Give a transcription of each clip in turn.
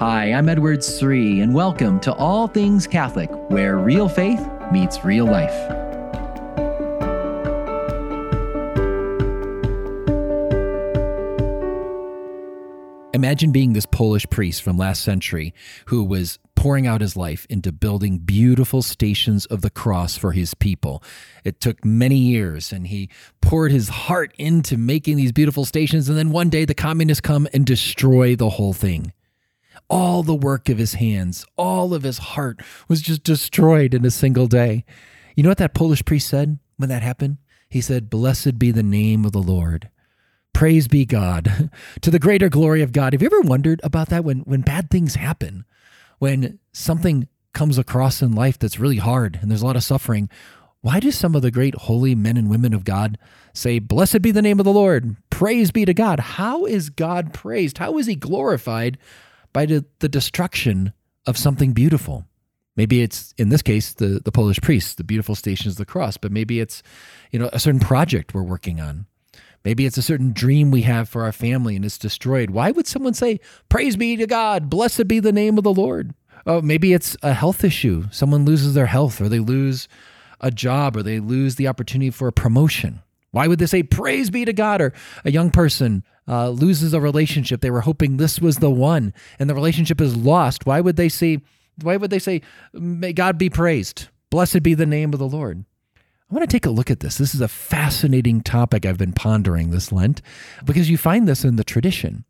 Hi, I'm Edward Sri, and welcome to All Things Catholic, where real faith meets real life. Imagine being this Polish priest from last century who was pouring out his life into building beautiful stations of the cross for his people. It took many years, and he poured his heart into making these beautiful stations, and then one day the communists come and destroy the whole thing. All the work of his hands, all of his heart was just destroyed in a single day. You know what that Polish priest said when that happened? He said, "Blessed be the name of the Lord. Praise be God, to the greater glory of God." Have you ever wondered about that when bad things happen? When something comes across in life that's really hard and there's a lot of suffering, why do some of the great holy men and women of God say, "Blessed be the name of the Lord, praise be to God"? How is God praised? How is he glorified by the destruction of something beautiful? Maybe it's, in this case, the Polish priest, the beautiful stations of the cross, but maybe it's, a certain project we're working on. Maybe it's a certain dream we have for our family and it's destroyed. Why would someone say, "Praise be to God, blessed be the name of the Lord"? Oh, maybe it's a health issue. Someone loses their health, or they lose a job, or they lose the opportunity for a promotion. Why would they say, "Praise be to God"? Or a young person loses a relationship. They were hoping this was the one, and the relationship is lost. Why would they say, "May God be praised, blessed be the name of the Lord"? I want to take a look at this. This is a fascinating topic I've been pondering this Lent, because you find this in the tradition.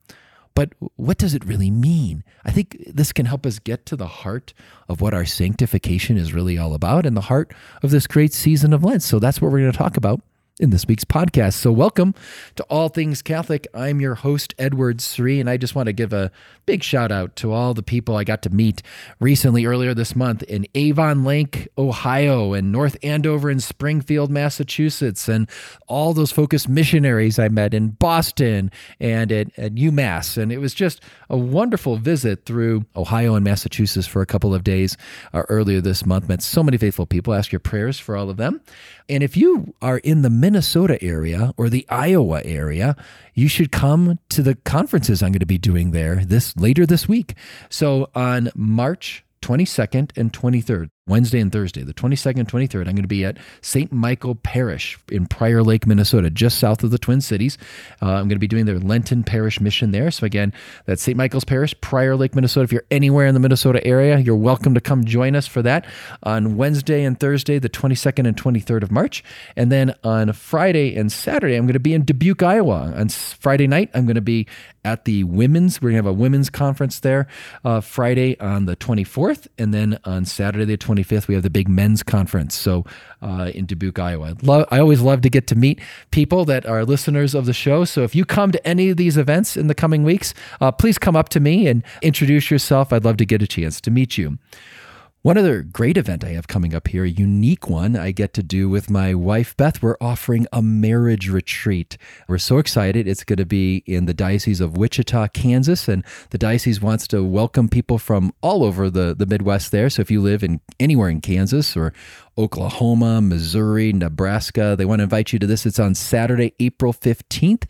But what does it really mean? I think this can help us get to the heart of what our sanctification is really all about, and the heart of this great season of Lent. So that's what we're going to talk about in this week's podcast. So welcome to All Things Catholic. I'm your host, Edward Sri, and I just want to give a big shout out to all the people I got to meet recently, earlier this month, in Avon Lake, Ohio, and North Andover and Springfield, Massachusetts, and all those focused missionaries I met in Boston and at UMass. And it was just a wonderful visit through Ohio and Massachusetts for a couple of days earlier this month. Met so many faithful people. Ask your prayers for all of them. And if you are in the Minnesota area or the Iowa area, you should come to the conferences I'm going to be doing there later this week. So on March 22nd and 23rd, Wednesday and Thursday, the 22nd and 23rd, I'm going to be at St. Michael Parish in Prior Lake, Minnesota, just south of the Twin Cities. I'm going to be doing their Lenten Parish mission there. So again, that's St. Michael's Parish, Prior Lake, Minnesota. If you're anywhere in the Minnesota area, you're welcome to come join us for that on Wednesday and Thursday, the 22nd and 23rd of March. And then on Friday and Saturday, I'm going to be in Dubuque, Iowa. On Friday night, I'm going to be at we're going to have a women's conference there Friday on the 24th. And then on Saturday, the 25th, we have the big men's conference. So in Dubuque, Iowa. I always love to get to meet people that are listeners of the show. So if you come to any of these events in the coming weeks, please come up to me and introduce yourself. I'd love to get a chance to meet you. One other great event I have coming up here, a unique one I get to do with my wife, Beth. We're offering a marriage retreat. We're so excited. It's going to be in the Diocese of Wichita, Kansas, and the diocese wants to welcome people from all over the Midwest there. So if you live anywhere in Kansas or Oklahoma, Missouri, Nebraska, they want to invite you to this. It's on Saturday, April 15th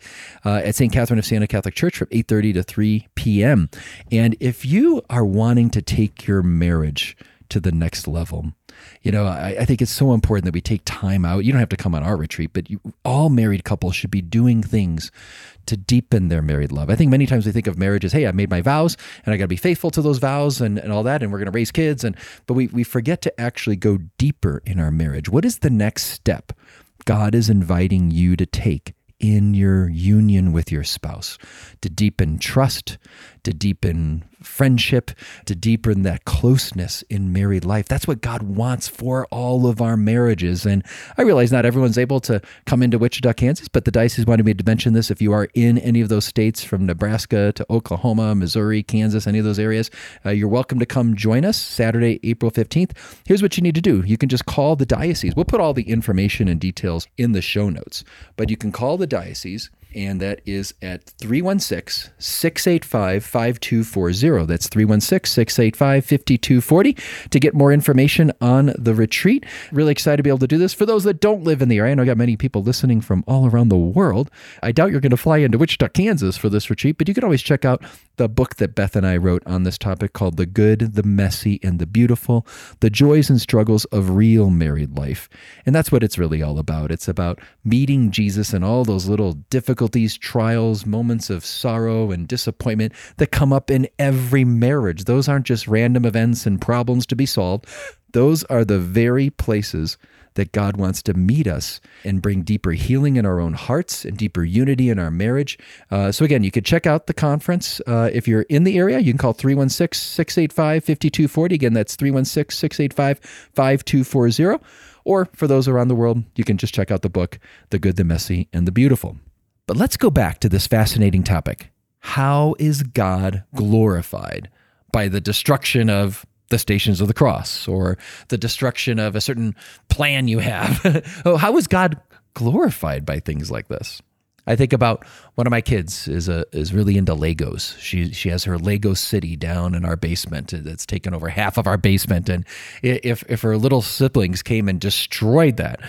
at St. Catherine of Siena Catholic Church from 8:30 to 3 p.m. And if you are wanting to take your marriage to the next level, I think it's so important that we take time out. You don't have to come on our retreat, but all married couples should be doing things to deepen their married love. I think many times we think of marriage as, hey, I made my vows and I got to be faithful to those vows and all that, and we're going to raise kids. But we forget to actually go deeper in our marriage. What is the next step God is inviting you to take in your union with your spouse, to deepen trust, to deepen friendship, to deepen that closeness in married life? That's what God wants for all of our marriages. And I realize not everyone's able to come into Wichita, Kansas, but the diocese wanted me to mention this. If you are in any of those states, from Nebraska to Oklahoma, Missouri, Kansas, any of those areas, you're welcome to come join us Saturday, April 15th. Here's what you need to do. You can just call the diocese. We'll put all the information and details in the show notes, but you can call the diocese and that is at 316-685-5240. That's 316-685-5240 to get more information on the retreat. Really excited to be able to do this. For those that don't live in the area, I know I got many people listening from all around the world. I doubt you're going to fly into Wichita, Kansas for this retreat, but you can always check out the book that Beth and I wrote on this topic called The Good, the Messy, and the Beautiful, The Joys and Struggles of Real Married Life. And that's what it's really all about. It's about meeting Jesus and all those little difficulties, trials, moments of sorrow and disappointment that come up in every marriage. Those aren't just random events and problems to be solved. Those are the very places that God wants to meet us and bring deeper healing in our own hearts and deeper unity in our marriage. So again, you can check out the conference. If you're in the area, you can call 316-685-5240. Again, that's 316-685-5240. Or for those around the world, you can just check out the book, The Good, the Messy, and the Beautiful. But let's go back to this fascinating topic. How is God glorified by the destruction of the Stations of the Cross, or the destruction of a certain plan you have? How is God glorified by things like this? I think about one of my kids is really into Legos. She has her Lego city down in our basement that's taken over half of our basement. And if her little siblings came and destroyed that,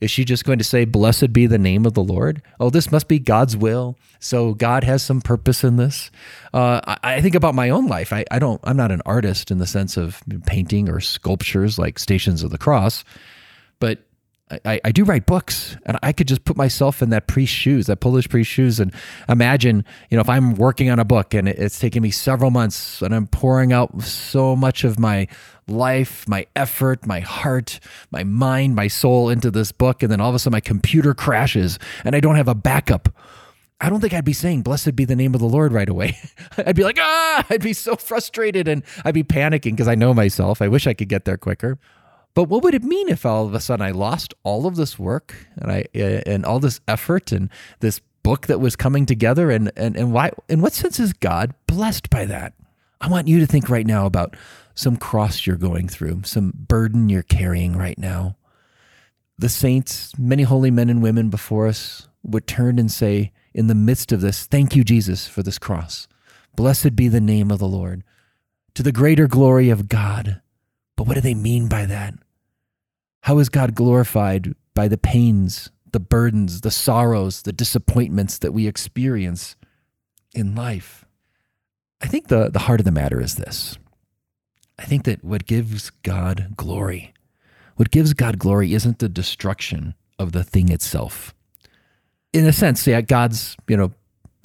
is she just going to say, "Blessed be the name of the Lord"? Oh, this must be God's will. So God has some purpose in this. I think about my own life. I'm not an artist in the sense of painting or sculptures like Stations of the Cross, but I do write books, and I could just put myself in that priest's shoes, that Polish priest's shoes, and imagine, if I'm working on a book and it's taking me several months and I'm pouring out so much of my life, my effort, my heart, my mind, my soul into this book, and then all of a sudden my computer crashes and I don't have a backup. I don't think I'd be saying, "Blessed be the name of the Lord" right away. I'd be like, I'd be so frustrated and I'd be panicking because I know myself. I wish I could get there quicker. But what would it mean if all of a sudden I lost all of this work and all this effort and this book that was coming together? And why? In what sense is God blessed by that? I want you to think right now about some cross you're going through, some burden you're carrying right now. The saints, many holy men and women before us, would turn and say in the midst of this, "Thank you, Jesus, for this cross. Blessed be the name of the Lord, to the greater glory of God." But what do they mean by that? How is God glorified by the pains, the burdens, the sorrows, the disappointments that we experience in life? I think the heart of the matter is this. I think that what gives God glory isn't the destruction of the thing itself. In a sense, yeah, God's,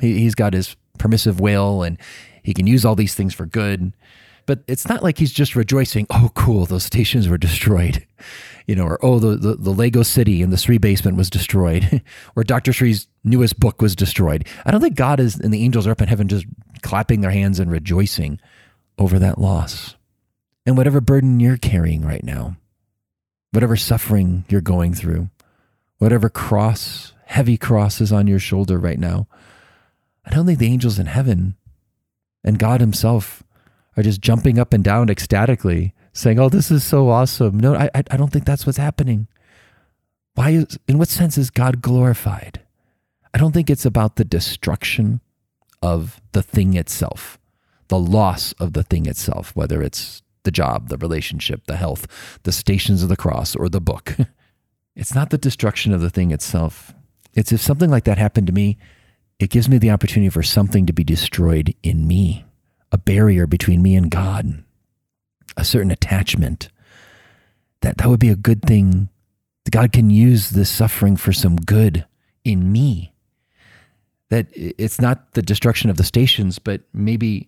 he's got his permissive will and he can use all these things for good. But it's not like he's just rejoicing, "Oh, cool, those stations were destroyed," or, "Oh, the Lego city and the Sri basement was destroyed," or Dr. Sri's newest book was destroyed. I don't think God and the angels are up in heaven just clapping their hands and rejoicing over that loss. And whatever burden you're carrying right now, whatever suffering you're going through, whatever cross, heavy cross is on your shoulder right now, I don't think the angels in heaven and God himself are just jumping up and down ecstatically, saying, "Oh, this is so awesome." No, I don't think that's what's happening. In what sense is God glorified? I don't think it's about the destruction of the thing itself, the loss of the thing itself, whether it's the job, the relationship, the health, the Stations of the Cross, or the book. It's not the destruction of the thing itself. It's if something like that happened to me, it gives me the opportunity for something to be destroyed in me. A barrier between me and God, a certain attachment. That would be a good thing. God can use this suffering for some good in me. That it's not the destruction of the stations, but maybe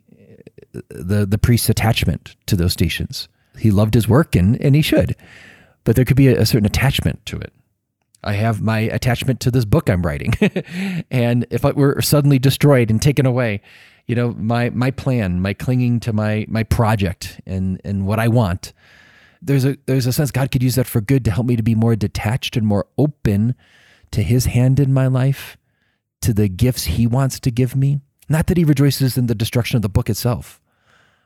the priest's attachment to those stations. He loved his work, and he should, but there could be a certain attachment to it. I have my attachment to this book I'm writing. And if it were suddenly destroyed and taken away, my plan, my clinging to my project and what I want, there's a sense God could use that for good to help me to be more detached and more open to his hand in my life, to the gifts he wants to give me. Not that he rejoices in the destruction of the book itself,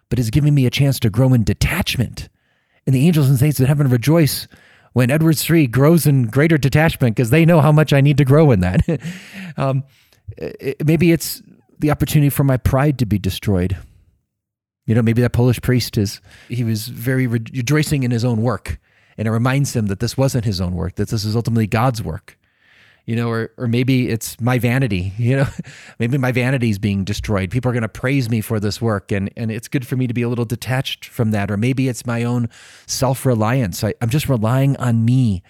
but is giving me a chance to grow in detachment. And the angels and saints in heaven rejoice when Edward Sri grows in greater detachment because they know how much I need to grow in that. Maybe it's the opportunity for my pride to be destroyed. You know, maybe that Polish priest was very rejoicing in his own work, and it reminds him that this wasn't his own work, that this is ultimately God's work. You know, or maybe it's my vanity, you know, maybe my vanity is being destroyed. People are going to praise me for this work, and it's good for me to be a little detached from that. Or maybe it's my own self-reliance. I'm just relying on me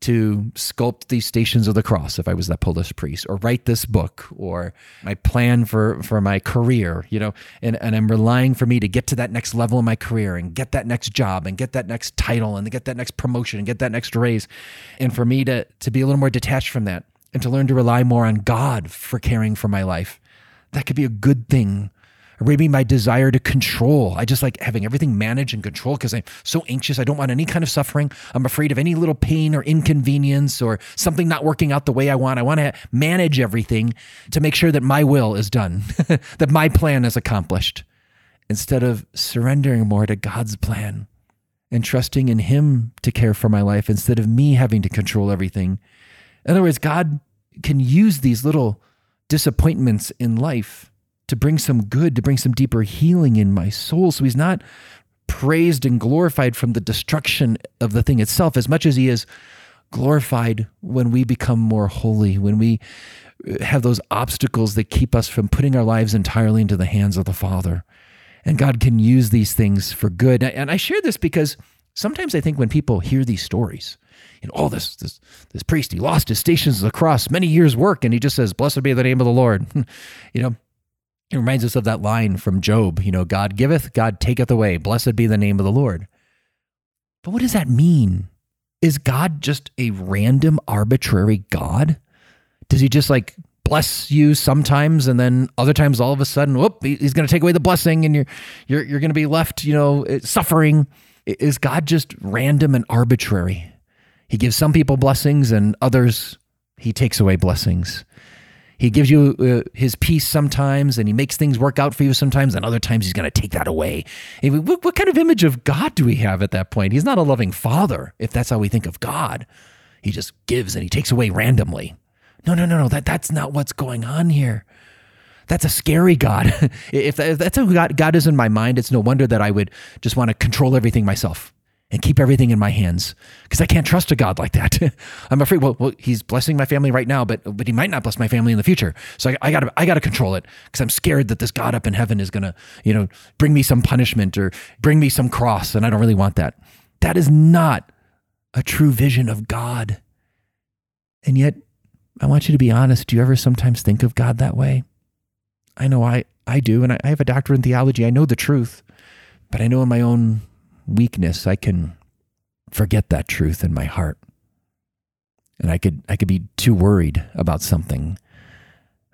to sculpt these stations of the cross, if I was that Polish priest, or write this book, or my plan for my career, you know, and I'm relying for me to get to that next level in my career and get that next job and get that next title and get that next promotion and get that next raise. And for me to be a little more detached from that and to learn to rely more on God for caring for my life, that could be a good thing. Or maybe my desire to control. I just like having everything managed and controlled because I'm so anxious. I don't want any kind of suffering. I'm afraid of any little pain or inconvenience or something not working out the way I want. I want to manage everything to make sure that my will is done, that my plan is accomplished, instead of surrendering more to God's plan and trusting in Him to care for my life instead of me having to control everything. In other words, God can use these little disappointments in life to bring some good, to bring some deeper healing in my soul. So He's not praised and glorified from the destruction of the thing itself as much as He is glorified when we become more holy, when we have those obstacles that keep us from putting our lives entirely into the hands of the Father. And God can use these things for good. And I share this because sometimes I think when people hear these stories, and all this priest, he lost his stations of the cross, many years' work, and he just says, "Blessed be the name of the Lord." You know, it reminds us of that line from Job, you know, "God giveth, God taketh away. Blessed be the name of the Lord." But what does that mean? Is God just a random, arbitrary God? Does He just like bless you sometimes and then other times all of a sudden, whoop, He's going to take away the blessing and you're going to be left, you know, suffering? Is God just random and arbitrary? He gives some people blessings and others He takes away blessings. He gives you His peace sometimes, and He makes things work out for you sometimes, and other times He's going to take that away. What kind of image of God do we have at that point? He's not a loving Father, if that's how we think of God. He just gives and He takes away randomly. No, that's not what's going on here. That's a scary God. If that's how God is in my mind, it's no wonder that I would just want to control everything myself and keep everything in my hands, because I can't trust a God like that. I'm afraid, well, He's blessing my family right now, but He might not bless my family in the future. So I gotta control it because I'm scared that this God up in heaven is gonna, you know, bring me some punishment or bring me some cross, and I don't really want that. That is not a true vision of God. And yet, I want you to be honest. Do you ever sometimes think of God that way? I know I do, and I have a doctorate in theology. I know the truth, but I know in my own weakness, I can forget that truth in my heart. And I could be too worried about something.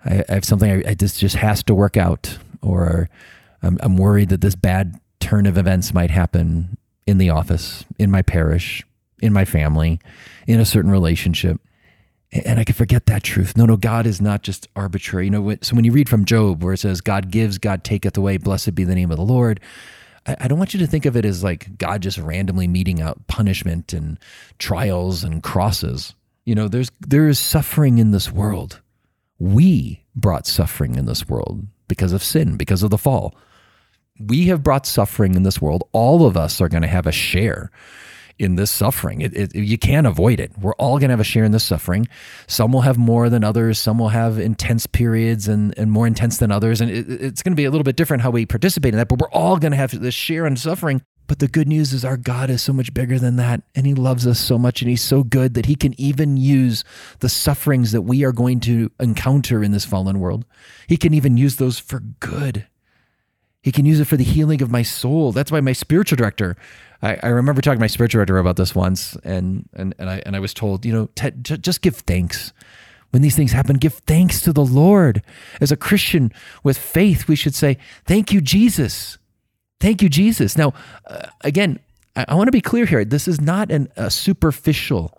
I have something just has to work out, or I'm worried that this bad turn of events might happen in the office, in my parish, in my family, in a certain relationship. And I can forget that truth. No, God is not just arbitrary. You know, so when you read from Job where it says, "God gives, God taketh away, blessed be the name of the Lord," I don't want you to think of it as like God just randomly meting out punishment and trials and crosses. You know, there is suffering in this world. We brought suffering in this world because of sin, because of the fall. We have brought suffering in this world. All of us are going to have a share in this suffering. You can't avoid it. We're all going to have a share in this suffering. Some will have more than others. Some will have intense periods and more intense than others. And it's going to be a little bit different how we participate in that, but we're all going to have this share in suffering. But the good news is our God is so much bigger than that, and He loves us so much, and He's so good that He can even use the sufferings that we are going to encounter in this fallen world. He can even use those for good. He can use it for the healing of my soul. That's why my spiritual director, I remember talking to my spiritual director about this once, and I was told, you know, just give thanks. When these things happen, give thanks to the Lord. As a Christian with faith, we should say, "Thank you, Jesus. Thank you, Jesus." Now, again, I want to be clear here. This is not a superficial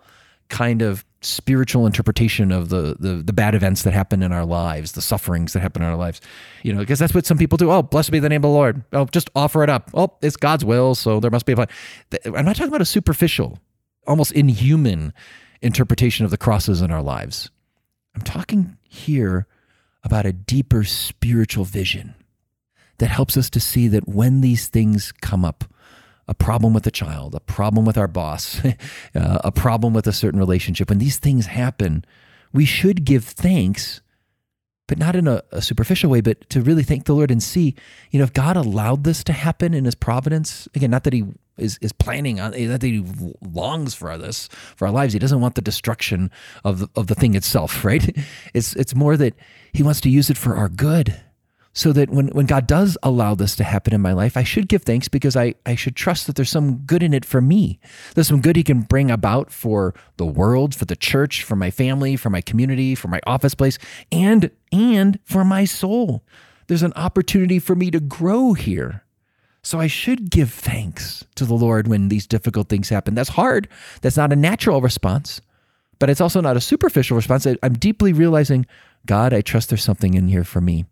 kind of spiritual interpretation of the bad events that happen in our lives, the sufferings that happen in our lives, you know, because that's what some people do. "Oh, blessed be the name of the Lord. Oh, just offer it up. Oh, it's God's will, so there must be a plan." I'm not talking about a superficial almost inhuman interpretation of the crosses in our lives. I'm talking here about a deeper spiritual vision that helps us to see that when these things come up, a problem with a child, a problem with our boss, a problem with a certain relationship, when these things happen, we should give thanks, but not in a superficial way, but to really thank the Lord and see, you know, if God allowed this to happen in his providence, again, not that he is planning on, not that he longs for this, for our lives. He doesn't want the destruction of the thing itself, right? It's more that he wants to use it for our good. So that when God does allow this to happen in my life, I should give thanks because I should trust that there's some good in it for me. There's some good he can bring about for the world, for the church, for my family, for my community, for my office place, and for my soul. There's an opportunity for me to grow here. So I should give thanks to the Lord when these difficult things happen. That's hard. That's not a natural response, but it's also not a superficial response. I'm deeply realizing, God, I trust there's something in here for me.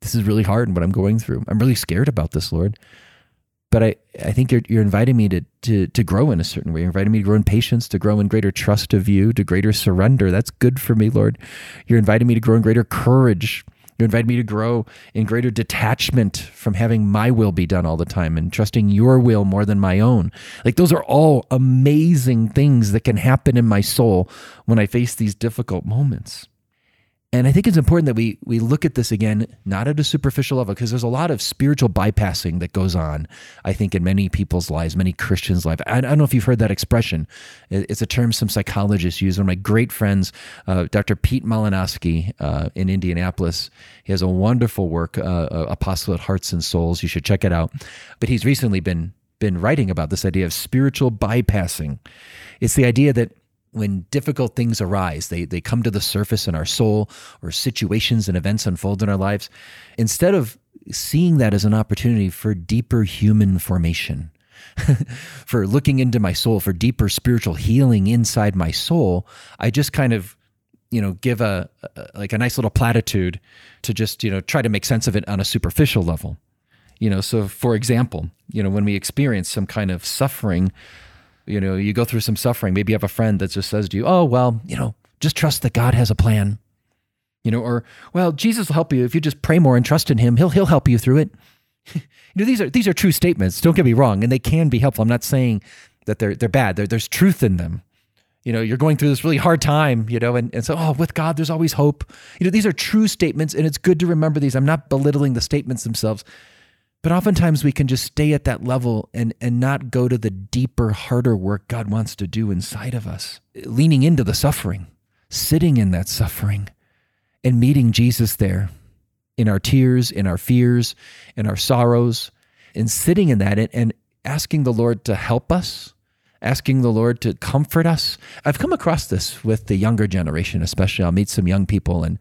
This is really hard in what I'm going through. I'm really scared about this, Lord. But I think you're inviting me to grow in a certain way. You're inviting me to grow in patience, to grow in greater trust of you, to greater surrender. That's good for me, Lord. You're inviting me to grow in greater courage. You're inviting me to grow in greater detachment from having my will be done all the time and trusting your will more than my own. Like, those are all amazing things that can happen in my soul when I face these difficult moments. And I think it's important that we look at this again, not at a superficial level, because there's a lot of spiritual bypassing that goes on, I think, in many people's lives, many Christians' lives. I don't know if you've heard that expression. It's a term some psychologists use. One of my great friends, Dr. Pete Malinowski in Indianapolis, he has a wonderful work, Apostolate Hearts and Souls. You should check it out. But he's recently been writing about this idea of spiritual bypassing. It's the idea that when difficult things arise, they come to the surface in our soul, or situations and events unfold in our lives, instead of seeing that as an opportunity for deeper human formation, for looking into my soul, for deeper spiritual healing inside my soul, I just kind of, you know, give a nice little platitude to just, you know, try to make sense of it on a superficial level. You know, so for example, you know, when we experience some kind of suffering, you know, you go through some suffering. Maybe you have a friend that just says to you, oh, well, you know, just trust that God has a plan. You know, or, well, Jesus will help you if you just pray more and trust in him. He'll help you through it. You know, these are true statements. Don't get me wrong. And they can be helpful. I'm not saying that they're bad. There's truth in them. You know, you're going through this really hard time, you know, and so, oh, with God, there's always hope. You know, these are true statements, and it's good to remember these. I'm not belittling the statements themselves. But oftentimes we can just stay at that level and not go to the deeper, harder work God wants to do inside of us, leaning into the suffering, sitting in that suffering, and meeting Jesus there in our tears, in our fears, in our sorrows, and sitting in that and asking the Lord to help us, asking the Lord to comfort us. I've come across this with the younger generation, especially. I'll meet some young people, and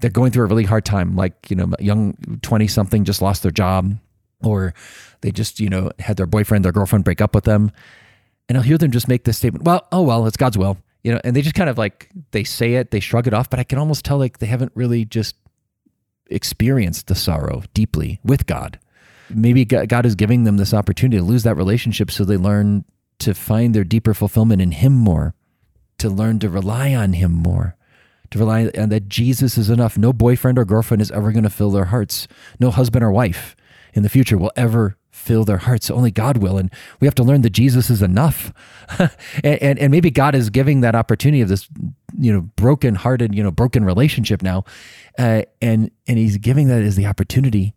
they're going through a really hard time, like, you know, young 20-something just lost their job, or they just, you know, had their boyfriend, their girlfriend break up with them. And I'll hear them just make this statement, well, oh, well, it's God's will. You know, and they just kind of like, they say it, they shrug it off, but I can almost tell like they haven't really just experienced the sorrow deeply with God. Maybe God is giving them this opportunity to lose that relationship so they learn to find their deeper fulfillment in him more, to learn to rely on him more, to rely on that Jesus is enough. No boyfriend or girlfriend is ever going to fill their hearts. No husband or wife in the future will ever fill their hearts. Only God will. And we have to learn that Jesus is enough. and maybe God is giving that opportunity of this, you know, broken-hearted, you know, broken relationship now. And he's giving that as the opportunity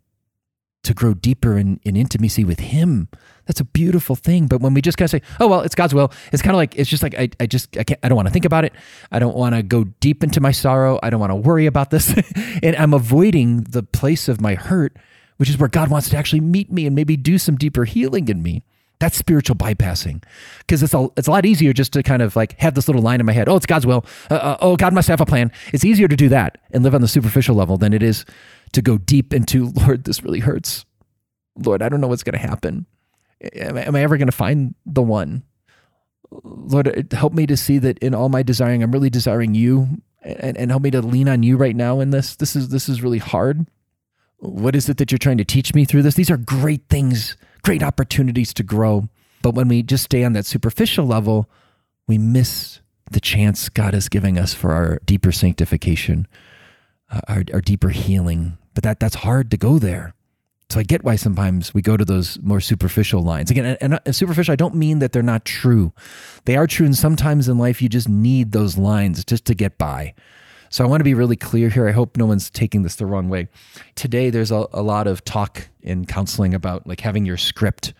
to grow deeper in intimacy with him. That's a beautiful thing. But when we just kind of say, oh, well, it's God's will, it's kind of like, it's just like, I don't want to think about it. I don't want to go deep into my sorrow. I don't want to worry about this. And I'm avoiding the place of my hurt, which is where God wants to actually meet me and maybe do some deeper healing in me. That's spiritual bypassing, because it's a lot easier just to kind of like have this little line in my head, oh, it's God's will, oh, God must have a plan. It's easier to do that and live on the superficial level than it is to go deep into, Lord, this really hurts. Lord, I don't know what's going to happen. Am I ever going to find the one? Lord, help me to see that in all my desiring, I'm really desiring you, and help me to lean on you right now in this. This is really hard. What is it that you're trying to teach me through this? These are great things, great opportunities to grow. But when we just stay on that superficial level, we miss the chance God is giving us for our deeper sanctification, our deeper healing. But that's hard to go there. So I get why sometimes we go to those more superficial lines. Again, and superficial, I don't mean that they're not true. They are true, and sometimes in life you just need those lines just to get by. So I want to be really clear here. I hope no one's taking this the wrong way. Today, there's a lot of talk in counseling about like having your script.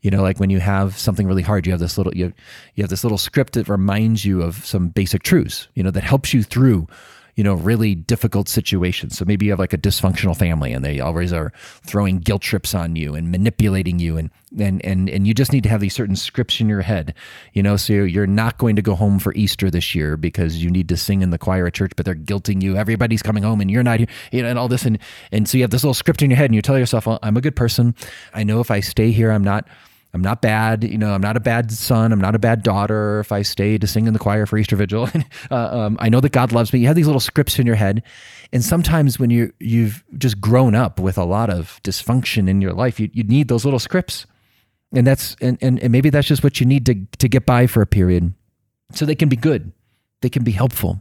You know, like when you have something really hard, you have this little script that reminds you of some basic truths, you know, that helps you through, you know, really difficult situations. So maybe you have like a dysfunctional family and they always are throwing guilt trips on you and manipulating you. And you just need to have these certain scripts in your head, you know, so you're not going to go home for Easter this year because you need to sing in the choir at church, but they're guilting you. Everybody's coming home and you're not here, you know, and all this. And so you have this little script in your head and you tell yourself, well, I'm a good person. I know if I stay here, I'm not bad, you know, I'm not a bad son, I'm not a bad daughter if I stay to sing in the choir for Easter Vigil. I know that God loves me. You have these little scripts in your head. And sometimes when you've just grown up with a lot of dysfunction in your life, you need those little scripts. And that's maybe that's just what you need to get by for a period. So they can be good. They can be helpful.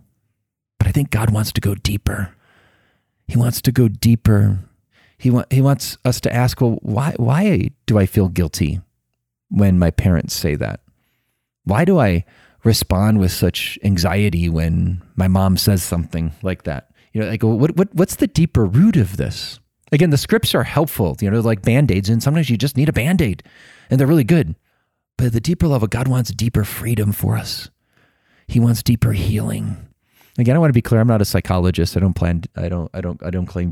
But I think God wants to go deeper. He wants to go deeper. He wants us to ask, well, why do I feel guilty when my parents say that? Why do I respond with such anxiety when my mom says something like that? You know, like, what's the deeper root of this? Again, the scripts are helpful, you know, like Band-Aids, and sometimes you just need a Band-Aid, and they're really good. But at the deeper level, God wants deeper freedom for us. He wants deeper healing. Again, I want to be clear, I'm not a psychologist. I don't claim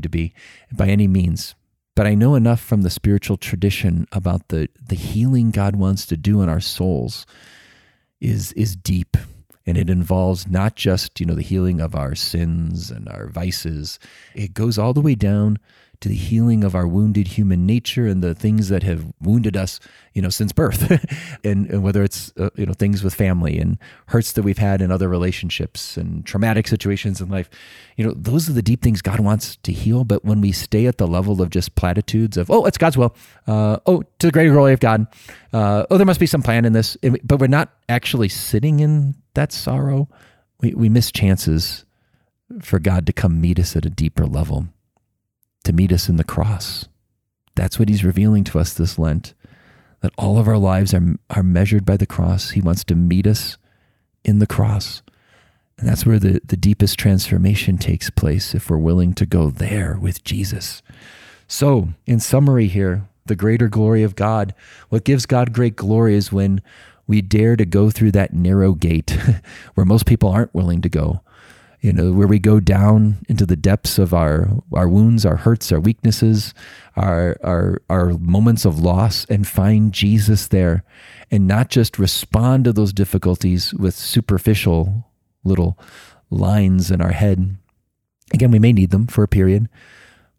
to be by any means. But I know enough from the spiritual tradition about the healing God wants to do in our souls is deep. And it involves not just, you know, the healing of our sins and our vices. It goes all the way down to the healing of our wounded human nature and the things that have wounded us, you know, since birth. and whether it's, you know, things with family and hurts that we've had in other relationships and traumatic situations in life. You know, those are the deep things God wants to heal. But when we stay at the level of just platitudes of, oh, it's God's will. Oh, to the greater glory of God. Oh, there must be some plan in this. But we're not actually sitting in that sorrow. We miss chances for God to come meet us at a deeper level, to meet us in the cross. That's what he's revealing to us this Lent, that all of our lives are measured by the cross. He wants to meet us in the cross. And that's where the deepest transformation takes place, if we're willing to go there with Jesus. So, in summary here, the greater glory of God, what gives God great glory is when we dare to go through that narrow gate where most people aren't willing to go. You know, where we go down into the depths of our wounds, our hurts, our weaknesses, our moments of loss, and find Jesus there, and not just respond to those difficulties with superficial little lines in our head. Again, we may need them for a period,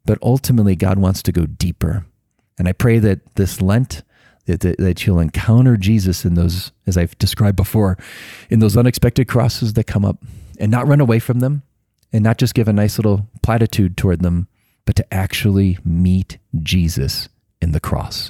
but ultimately God wants to go deeper. And I pray that this Lent, that you'll encounter Jesus in those, as I've described before, in those unexpected crosses that come up, and not run away from them, and not just give a nice little platitude toward them, but to actually meet Jesus in the cross.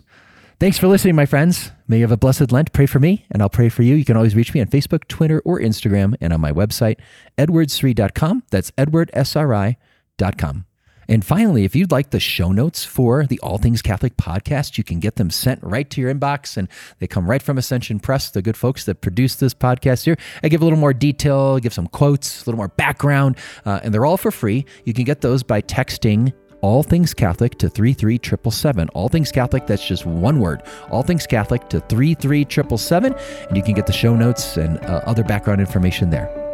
Thanks for listening, my friends. May you have a blessed Lent. Pray for me, and I'll pray for you. You can always reach me on Facebook, Twitter, or Instagram, and on my website, edwardsri.com. That's edwardsri.com. And finally, if you'd like the show notes for the All Things Catholic podcast, you can get them sent right to your inbox, and they come right from Ascension Press, the good folks that produce this podcast here. I give a little more detail, give some quotes, a little more background, and they're all for free. You can get those by texting All Things Catholic to 33777. All Things Catholic, that's just one word. All Things Catholic to 33777, and you can get the show notes and other background information there.